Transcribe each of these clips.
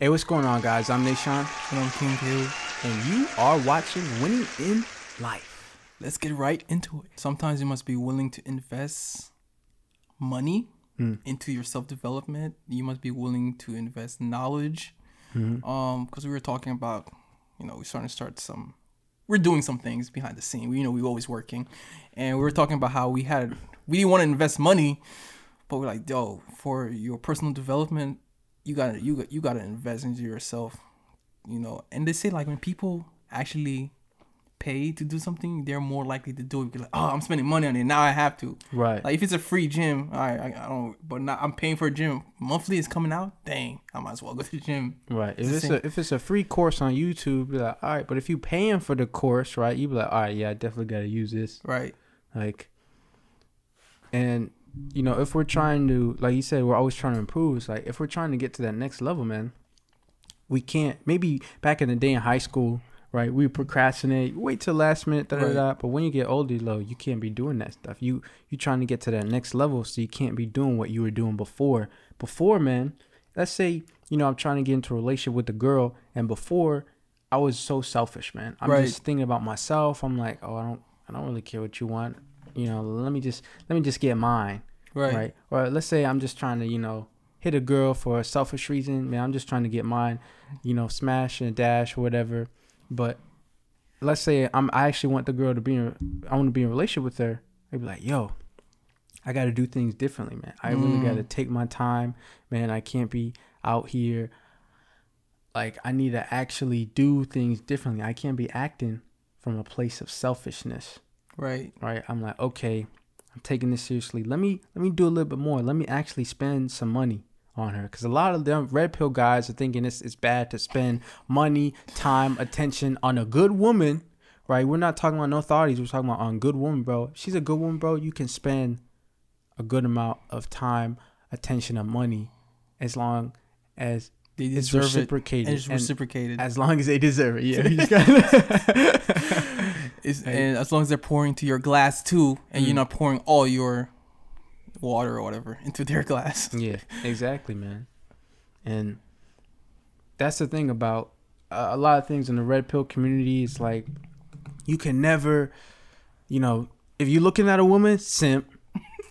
Hey, what's going on, guys? I'm Nishan. And I'm King Bilyeu. And you are watching Winning in Life. Let's get right into it. Sometimes you must be willing to invest money into your self-development. You must be willing to invest knowledge. Because we were talking about, you know, we're doing some things behind the scene. We're always working. And we were talking about how we didn't want to invest money, but we're like, yo, for your personal development, you gotta invest into yourself, you know. And they say, like, when people actually pay to do something, they're more likely to do it. Because, like, oh, I'm spending money on it now, I have to. Right. Like, if it's a free gym, all right, I'm paying for a gym monthly. It's coming out. Dang, I might as well go to the gym. Right. If it's a free course on YouTube, be like, all right. But if you paying for the course, right, you be like, all right, yeah, I definitely gotta use this. Right. Like. And, you know, if we're trying to, like you said, we're always trying to improve. It's like, if we're trying to get to that next level, man, we can't. Maybe back in the day in high school, right, we procrastinate, wait till last minute, but when you get older, you can't be doing that stuff. You're trying to get to that next level, so you can't be doing what you were doing before. Before, man, let's say, you know, I'm trying to get into a relationship with a girl, and before, I was so selfish, man. I'm just thinking about myself. I'm like, oh, I don't really care what you want. You know, let me just get mine. Right. Or let's say I'm just trying to, you know, hit a girl for a selfish reason. Man, I'm just trying to get mine, you know, smash and dash or whatever. But let's say I actually want the girl to I want to be in a relationship with her. I'd be like, yo, I got to do things differently, man. I really got to take my time, man. I can't be out here. Like, I need to actually do things differently. I can't be acting from a place of selfishness. Right. I'm like, okay, I'm taking this seriously. Let me do a little bit more. Let me actually spend some money on her, because a lot of them red pill guys are thinking it's bad to spend money, time, attention on a good woman. Right? We're not talking about no authorities. We're talking about on good woman, bro. She's a good woman, bro. You can spend a good amount of time, attention, and money, as long as they deserve it's reciprocated. As long as they deserve it. Yeah. You just gotta and as long as they're pouring to your glass too, and you're not pouring all your water or whatever into their glass. Yeah, exactly, man. And that's the thing about a lot of things in the red pill community. It's like, you can never, you know, if you're looking at a woman, simp,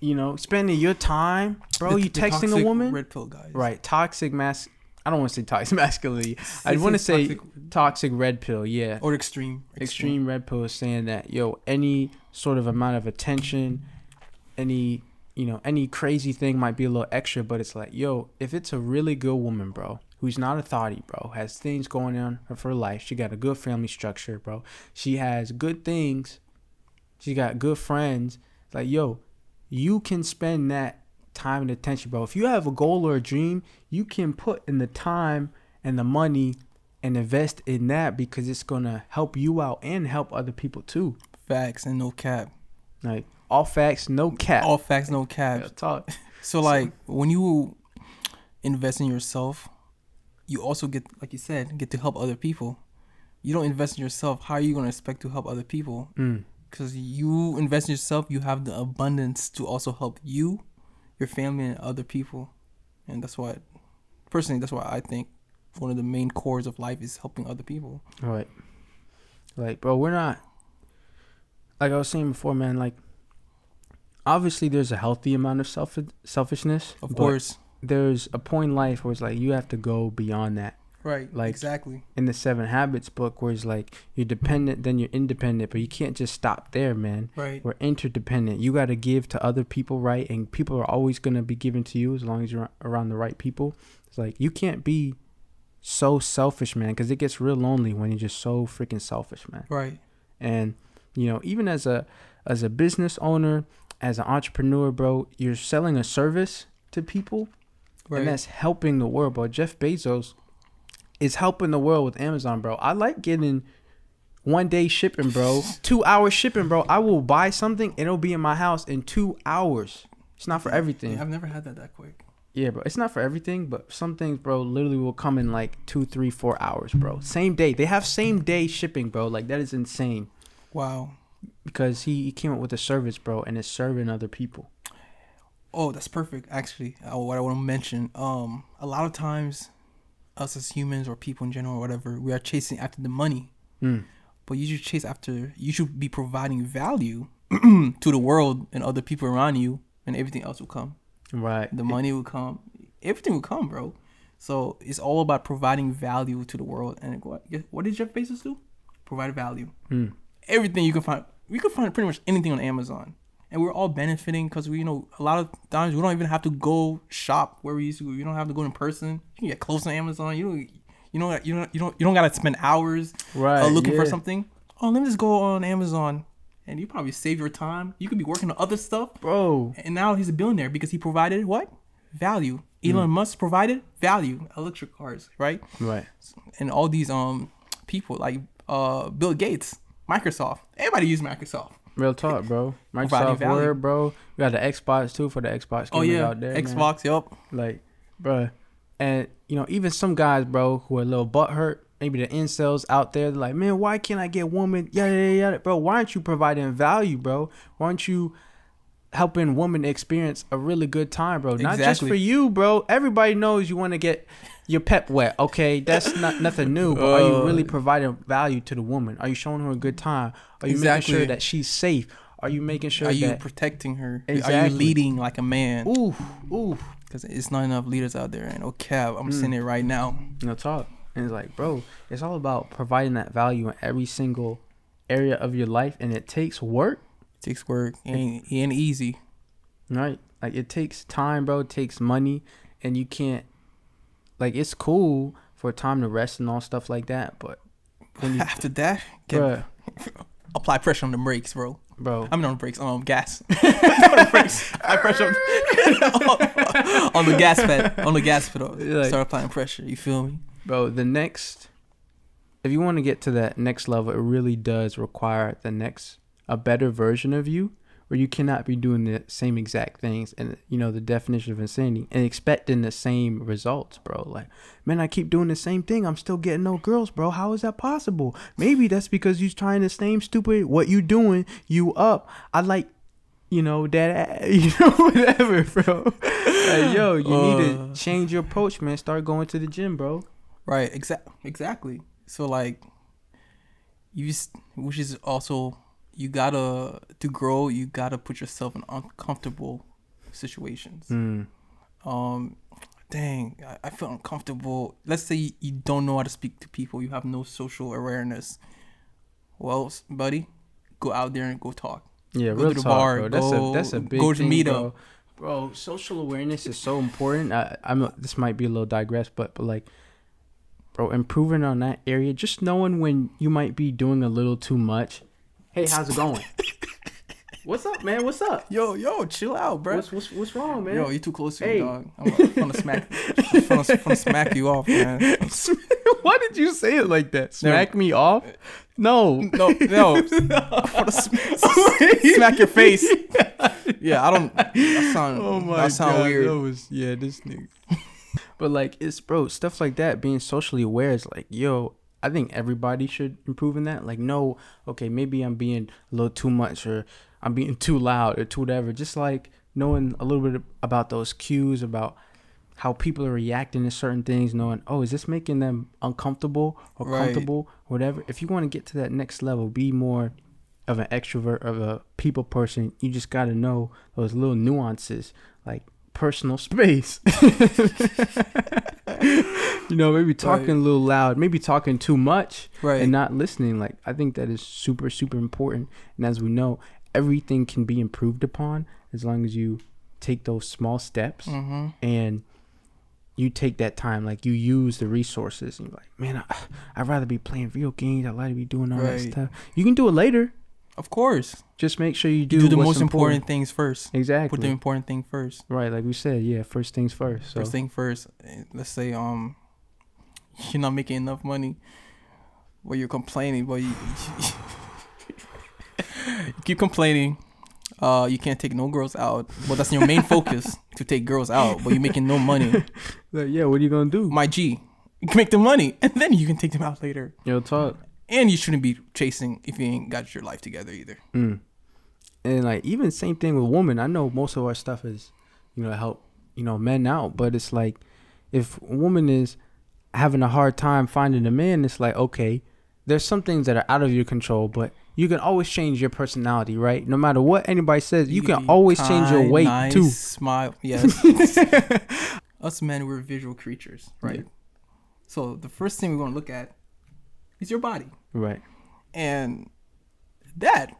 you know, spending your time, bro, you texting a woman. Red pill guys. Right, toxic masculinity. I don't want to say toxic masculinity. I want to say toxic red pill, yeah. Or extreme. Extreme red pill is saying that, yo, any sort of amount of attention, any crazy thing might be a little extra, but it's like, yo, if it's a really good woman, bro, who's not a thotty, bro, has things going on for her life, she got a good family structure, bro, she has good things, she got good friends, it's like, yo, you can spend that time and attention, bro. If you have a goal or a dream, you can put in the time and the money and invest in that, because it's gonna help you out and help other people too. Facts and no cap. Like, all facts, no cap. All facts, no cap. Yeah, talk. So like, when you invest in yourself, you also get, like you said, get to help other people. You don't invest in yourself, how are you gonna expect to help other people? Because you invest in yourself, you have the abundance to also help you, your family, and other people. And that's why, personally, that's why I think one of the main cores of life is helping other people. Right. Like, bro, we're not, like I was saying before, man, like, obviously there's a healthy amount of selfishness. Of course. There's a point in life where it's like, you have to go beyond that. Right, like, exactly. In the Seven Habits book, where it's like, you're dependent, then you're independent, but you can't just stop there, man. Right. We're interdependent. You got to give to other people, right? And people are always going to be giving to you as long as you're around the right people. It's like, you can't be so selfish, man, because it gets real lonely when you're just so freaking selfish, man. Right. And, you know, even as a business owner, as an entrepreneur, bro, you're selling a service to people, right, and that's helping the world, bro. Jeff Bezos is helping the world with Amazon, bro. I like getting 1 day shipping, bro. 2 hour shipping, bro. I will buy something and it'll be in my house in 2 hours. It's not for everything. Yeah, I've never had that quick. Yeah, bro. It's not for everything, but some things, bro, literally will come in like 2, 3, 4 hours, bro. Same day. They have same day shipping, bro. Like, that is insane. Wow. Because he came up with a service, bro, and it's serving other people. Oh, that's perfect. Actually, what I want to mention, a lot of times us as humans or people in general or whatever, we are chasing after the money. But you should chase after, you should be providing value to the world and other people around you, and everything else will come. Right. The money will come. Everything will come, bro. So it's all about providing value to the world. And what did Jeff Bezos do? Provide value. Everything you can find. We could find pretty much anything on Amazon. And we're all benefiting because we, you know, a lot of times we don't even have to go shop where we used to go. You don't have to go in person. You can get close to Amazon. You don't gotta spend hours looking for something. Oh, let me just go on Amazon, and you probably save your time. You could be working on other stuff, bro. And now he's a billionaire because he provided what? Value. Elon Musk provided value. Electric cars, right? Right. And all these people like Bill Gates, Microsoft. Everybody uses Microsoft. Real talk, bro. Microsoft Word, bro. We got the Xbox too for the Xbox. Oh yeah, out there, Xbox. Man. Yep. Like, bro, and you know, even some guys, bro, who are a little butthurt, maybe the incels out there, they're like, man, why can't I get women? Bro, why aren't you providing value, bro? Why aren't you helping women experience a really good time, bro? Not just for you, bro. Everybody knows you want to get your pep wet. Okay, that's not nothing new. But are you really providing value to the woman? Are you showing her a good time? Are you making sure that she's safe? Are you making sure that... Are you protecting her? Exactly. Are you leading like a man? Oof. Because it's not enough leaders out there. And okay, I'm seeing it right now. No talk. And it's like, bro, it's all about providing that value in every single area of your life. And it takes work. It takes work. It ain't easy. Right. Like, it takes time, bro. It takes money. And you can't... Like, it's cool for time to rest and all stuff like that. But... After that... Bro. Apply pressure on the brakes, bro. I mean, on the brakes, gas. I pressure on the gas pedal. Like, start applying pressure. You feel me, bro? If you want to get to that next level, it really does require a better version of you, where you cannot be doing the same exact things, and you know the definition of insanity, and expecting the same results, bro. Like, man, I keep doing the same thing. I'm still getting no girls, bro. How is that possible? Maybe that's because you're trying the same stupid what you doing. You up? I like, you know that, you know, whatever, bro. Like, yo, you need to change your approach, man. Start going to the gym, bro. Right. Exactly. So like, which is also. You gotta put yourself in uncomfortable situations. I feel uncomfortable. Let's say you don't know how to speak to people. You have no social awareness. Well, buddy, go out there and go talk. Yeah, go real to the talk, bar. Bro. That's a big go to thing, meet up. Bro, social awareness is so important. This might be a little digress, but like, bro, improving on that area. Just knowing when you might be doing a little too much. Hey, how's it going? What's up, man? What's up? Yo, chill out, bro. What's wrong, man? Yo, you too close to me, dog. I'm gonna smack you off, man. Why did you say it like that? Smack me off? No. I'm gonna smack your face. Yeah, I don't. That sound weird. This nigga. But like, it's bro stuff like that. Being socially aware is like, yo. I think everybody should improve in that. Like, no, okay, maybe I'm being a little too much, or I'm being too loud, or too whatever. Just like knowing a little bit about those cues, about how people are reacting to certain things, knowing, oh, is this making them uncomfortable or comfortable, whatever. If you want to get to that next level, be more of an extrovert, of a people person, you just got to know those little nuances, like personal space. You know, maybe talking a little loud, maybe talking too much, and not listening. Like, I think that is super, super important. And as we know, everything can be improved upon as long as you take those small steps and you take that time. Like, you use the resources and you're like, man, I'd rather be playing video games. I'd rather be doing all that stuff. You can do it later. Of course. Just make sure you do the most important things first. Exactly. Put the important thing first. Right, like we said, yeah, first things first. So. First thing first. Let's say you're not making enough money, but you're complaining, but you keep complaining. You can't take no girls out. Well, that's your main focus, to take girls out, but you're making no money. Like, yeah, what are you gonna do? My G, you can make the money, and then you can take them out later. Yo, talk. And you shouldn't be chasing if you ain't got your life together either. And like, even same thing with women. I know most of our stuff is, you know, help, you know, men out. But it's like, if a woman is having a hard time finding a man, it's like, okay, there's some things that are out of your control, but you can always change your personality, right? No matter what anybody says, you can always change your weight too. Smile, yes. Us men, we're visual creatures, right? Yeah. So the first thing we want to look at is your body, right? And that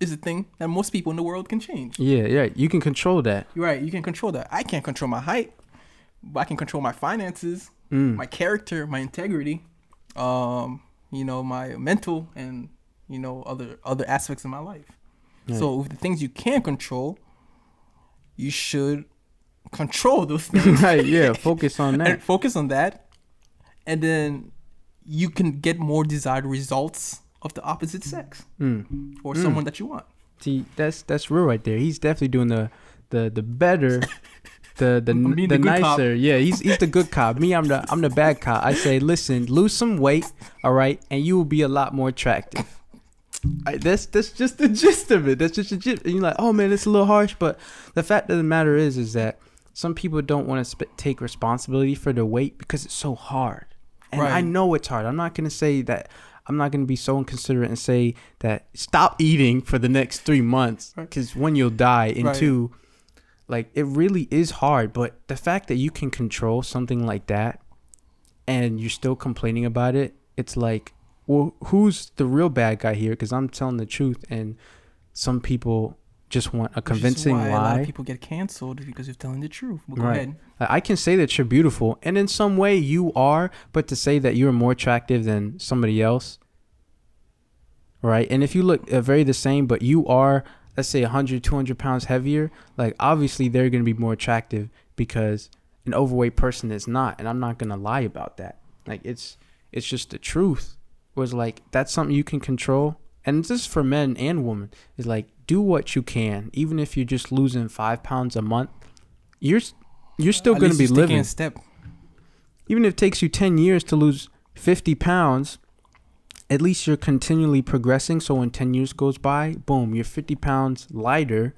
is a thing that most people in the world can change. Yeah, you can control that. Right, you can control that. I can't control my height, but I can control my finances, my character, my integrity, my mental, and other aspects of my life. Right. So with the things you can control, you should control those things. Right, yeah, focus on that. And then you can get more desired results of the opposite sex or someone that you want. See, that's real right there. He's definitely doing the better, the nicer. Cop. Yeah, he's the good cop. Me, I'm the bad cop. I say, listen, lose some weight, all right, and you will be a lot more attractive. That's just the gist of it. That's just the gist. And you're like, oh man, it's a little harsh, but the fact of the matter is that some people don't want to take responsibility for their weight because it's so hard. And right. I know it's hard. I'm not going to say that. I'm not going to be so inconsiderate and say that stop eating for the next 3 months because right. one, you'll die, and right. two, like, it really is hard. But the fact that you can control something like that and you're still complaining about it, it's like, well, who's the real bad guy here? Because I'm telling the truth, and some people just want a convincing lie. A lot of people get canceled because you're telling the truth. Well, go ahead. I can say that you're beautiful, and in some way you are, but to say that you're more attractive than somebody else, right? And if you look very the same, but you are, let's say, 100, 200 pounds heavier, like, obviously they're going to be more attractive because an overweight person is not, and I'm not going to lie about that. Like, it's just the truth. It was like, that's something you can control. And this is for men and women. It's like, do what you can. Even if you're just losing 5 pounds a month, you're still going to be living. Step. Even if it takes you 10 years to lose 50 pounds, at least you're continually progressing. So when 10 years goes by, boom, you're 50 pounds lighter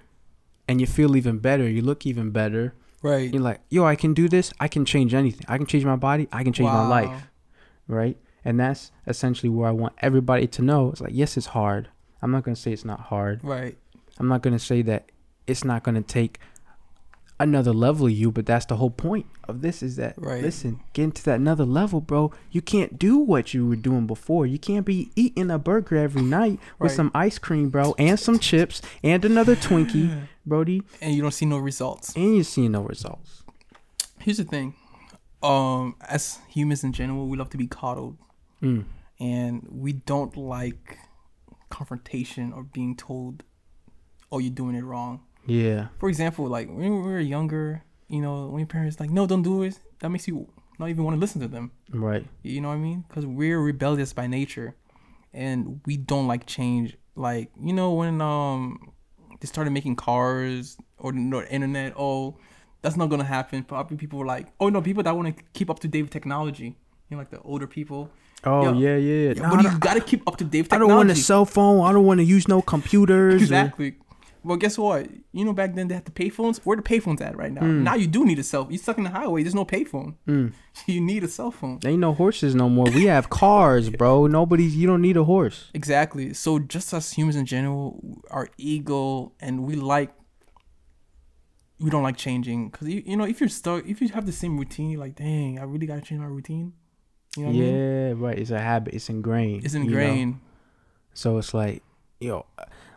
and you feel even better. You look even better. Right. You're like, yo, I can do this. I can change anything. I can change my body. I can change my life. Right. And that's essentially where I want everybody to know. It's like, yes, it's hard. I'm not going to say it's not hard. Right. I'm not going to say that it's not going to take another level of you, but that's the whole point of this is that, right. Listen, getting to that another level, bro, you can't do what you were doing before. You can't be eating a burger every night with some ice cream, bro, and some chips and another Twinkie, Brody. And you don't see no results. Here's the thing. As humans in general, we love to be coddled. And we don't like confrontation or being told, oh, you're doing it wrong. Yeah. For example, like when we were younger, when your parents like, no, don't do it, that makes you not even want to listen to them. Right. You know what I mean? Because we're rebellious by nature and we don't like change. Like, when they started making cars or the internet, that's not going to happen. Probably people were like, oh, no, people that want to keep up to date with technology. Like the older people. Oh, yeah. No, but you got to keep up to date with technology. I don't want a cell phone. I don't want to use no computers. Exactly. Well, guess what? Back then they had the pay phones. Where are the pay phones at right now? Now you do need a cell phone. You're stuck in the highway. There's no pay phone. You need a cell phone. There ain't no horses no more. We have cars, bro. You don't need a horse. Exactly. So just us humans in general, our ego, and we don't like changing because if you're stuck, if you have the same routine, you're like, dang, I really gotta change my routine. I mean? Right. It's a habit. It's ingrained. So it's like,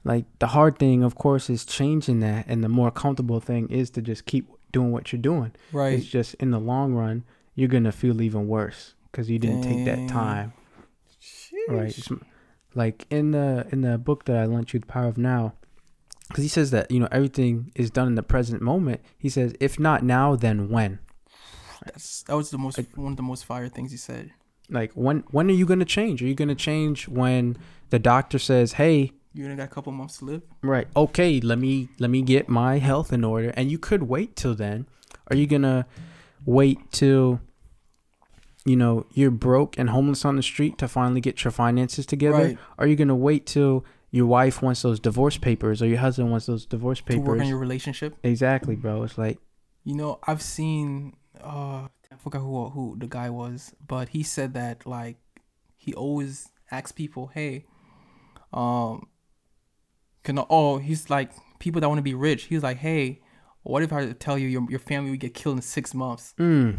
like the hard thing, of course, is changing that, and the more comfortable thing is to just keep doing what you're doing. Right. It's just in the long run, you're gonna feel even worse because you didn't take that time. Sheesh. Right. It's like in the book that I lent you, The Power of Now. Because he says that, everything is done in the present moment. He says, if not now, then when? That was one of the most fire things he said. Like, when are you going to change? Are you going to change when the doctor says, hey, you only got a couple months to live? Right. Okay, let me get my health in order. And you could wait till then. Are you going to wait till, you're broke and homeless on the street to finally get your finances together? Right. Are you going to wait till your wife wants those divorce papers or your husband wants those divorce papers to work on your relationship? Exactly, bro. It's like, I've seen I forgot who the guy was, but he said that like he always asks people, hey, he's like, people that want to be rich, he's like, hey, what if I tell you your family would get killed in 6 months? Mm.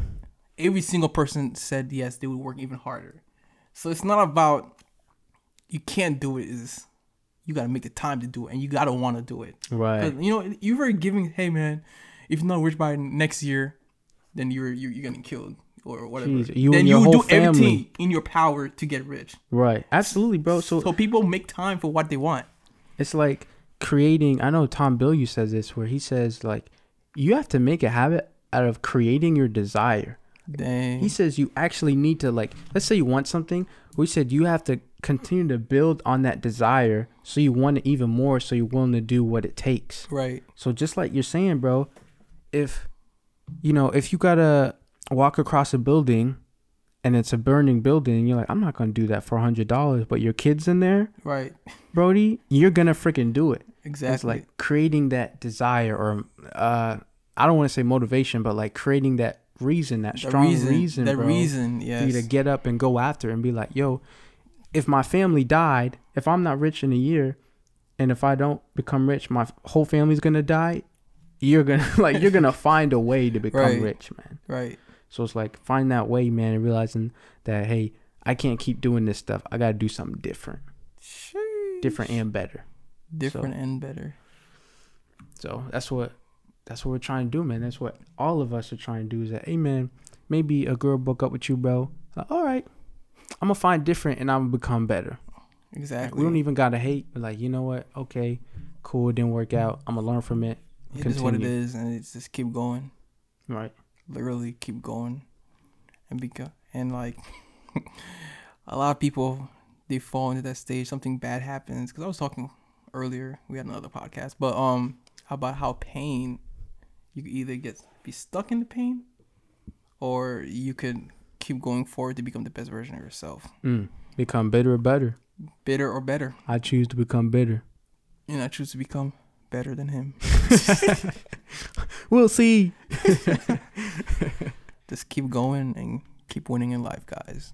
Every single person said yes, they would work even harder. So it's not about you can't do it, is you got to make the time to do it, and you got to want to do it. Right. You know, you've already given, hey, man, if you're not rich by next year, then you're getting killed or whatever. Jeez, you would do everything in your power to get rich. Right. Absolutely, bro. So people make time for what they want. It's like creating, I know Tom Bilyeu says this, where he says, like, you have to make a habit out of creating your desire. Dang. He says you actually need to, like, let's say you want something. We said you have to continue to build on that desire so you want it even more, so you're willing to do what it takes. Right. So just like you're saying, bro, if you gotta walk across a building and it's a burning building, you're like, I'm not gonna do that for $100, but your kid's in there. Right. Brody, you're gonna freaking do it. Exactly. It's like creating that desire or I don't want to say motivation, but like creating that reason, that strong reason, that bro, reason, yes, for you to get up and go after and be like, yo, if my family died, if I'm not rich in a year, and if I don't become rich, my whole family's gonna die. You're gonna find a way to become rich, man. Right. So it's like, find that way, man, and realizing that, hey, I can't keep doing this stuff. I gotta do something different. Sheesh. Different and better. So that's what we're trying to do, man. That's what all of us are trying to do, is that, hey, man, maybe a girl broke up with you, bro. Like, all right, I'm going to find different and I'm going to become better. Exactly. Like, we don't even got to hate. We're like, you know what? Okay, cool. It didn't work out. I'm going to learn from it. It is what it is, and it's just keep going. Right. Literally keep going. And like, a lot of people, they fall into that stage. Something bad happens. Because I was talking earlier. We had another podcast. But about how pain, you could either be stuck in the pain, or you could keep going forward to become the best version of yourself. Become bitter or better. Bitter or better. I choose to become bitter. And I choose to become better than him. We'll see. Just keep going and keep winning in life, guys.